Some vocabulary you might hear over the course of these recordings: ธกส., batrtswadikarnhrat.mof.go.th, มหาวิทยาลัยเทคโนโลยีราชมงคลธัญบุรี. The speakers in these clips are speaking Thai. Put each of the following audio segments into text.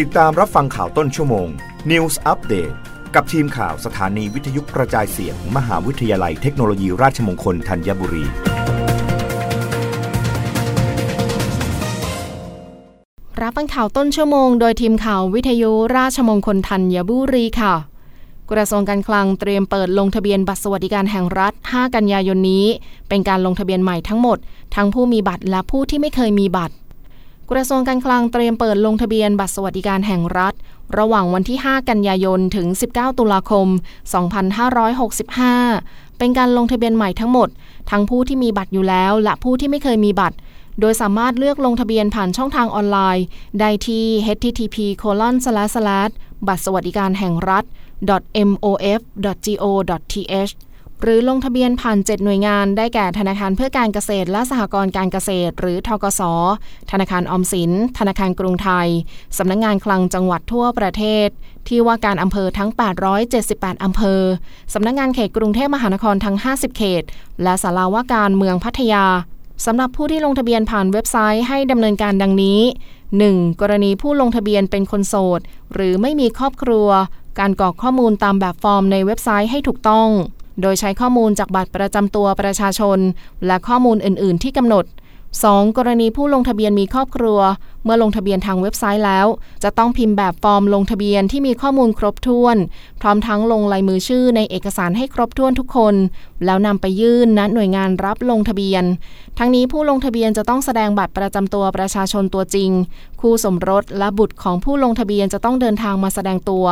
ติดตามรับฟังข่าวต้นชั่วโมง News Update กับทีมข่าวสถานีวิทยุกระจายเสียง มหาวิทยาลัยเทคโนโลยีราชมงคลธัญบุรีรับฟังข่าวต้นชั่วโมงโดยทีมข่าววิทยุราชมงคลธัญบุรีค่ะกระทรวงการคลังเตรียมเปิดลงทะเบียนบัตรสวัสดิการแห่งรัฐ 5 กันยายนนี้เป็นการลงทะเบียนใหม่ทั้งหมดทั้งผู้มีบัตรและผู้ที่ไม่เคยมีบัตรกระทรวงการคลังเตรียมเปิดลงทะเบียนบัตรสวัสดิการแห่งรัฐระหว่างวันที่ 5 กันยายนถึง 19 ตุลาคม 2565 เป็นการลงทะเบียนใหม่ทั้งหมดทั้งผู้ที่มีบัตรอยู่แล้วและผู้ที่ไม่เคยมีบัตรโดยสามารถเลือกลงทะเบียนผ่านช่องทางออนไลน์ได้ที่ http://batrtswadikarnhrat.mof.go.th หรือลงทะเบียนผ่าน7หน่วยงานได้แก่ธนาคารเพื่อการเกษตรและสหกรณ์การเกษตรหรือธกส.ธนาคารออมสินธนาคารกรุงไทยสำนักงานคลังจังหวัดทั่วประเทศที่ว่าการอำเภอทั้ง878อำเภอสำนักงานเขตกรุงเทพมหานครทั้ง50เขตและศาลาว่าการเมืองพัทยาสำหรับผู้ที่ลงทะเบียนผ่านเว็บไซต์ให้ดำเนินการดังนี้ 1. กรณีผู้ลงทะเบียนเป็นคนโสดหรือไม่มีครอบครัวการกรอกข้อมูลตามแบบฟอร์มในเว็บไซต์ให้ถูกต้องโดยใช้ข้อมูลจากบัตรประจำตัวประชาชนและข้อมูลอื่นๆที่กำหนด 2. กรณีผู้ลงทะเบียนมีครอบครัวเมื่อลงทะเบียนทางเว็บไซต์แล้วจะต้องพิมพ์แบบฟอร์มลงทะเบียนที่มีข้อมูลครบถ้วนพร้อมทั้งลงลายมือชื่อในเอกสารให้ครบถ้วนทุกคนแล้วนำไปยื่นณหน่วยงานรับลงทะเบียนทั้งนี้ผู้ลงทะเบียนจะต้องแสดงบัตรประจำตัวประชาชนตัวจริงคู่สมรสและบุตรของผู้ลงทะเบียนจะต้องเดินทางมาแสดงตัว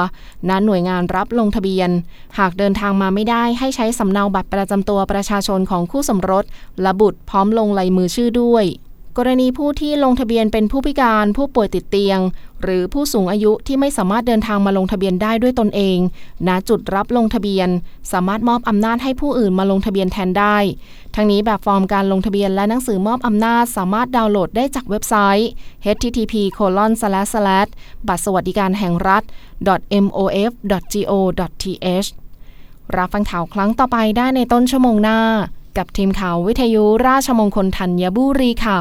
ณหน่วยงานรับลงทะเบียนหากเดินทางมาไม่ได้ให้ใช้สำเนาบัตรประจำตัวประชาชนของคู่สมรสและบุตรพร้อมลงลายมือชื่อด้วยกรณีผู้ที่ลงทะเบียนเป็นผู้พิการผู้ป่วยติดเตียงหรือผู้สูงอายุที่ไม่สามารถเดินทางมาลงทะเบียนได้ด้วยตนเองณจุดรับลงทะเบียนสามารถมอบอำนาจให้ผู้อื่นมาลงทะเบียนแทนได้ทั้งนี้แบบฟอร์มการลงทะเบียนและหนังสือมอบอำนาจสามารถดาวน์โหลดได้จากเว็บไซต์ http://batrtswadikarnhrat.mof.go.th รับฟังข่าวครั้งต่อไปได้ในต้นชั่วโมงหน้ากับทีมข่าววิทยุราชมงคลธัญบุรีค่ะ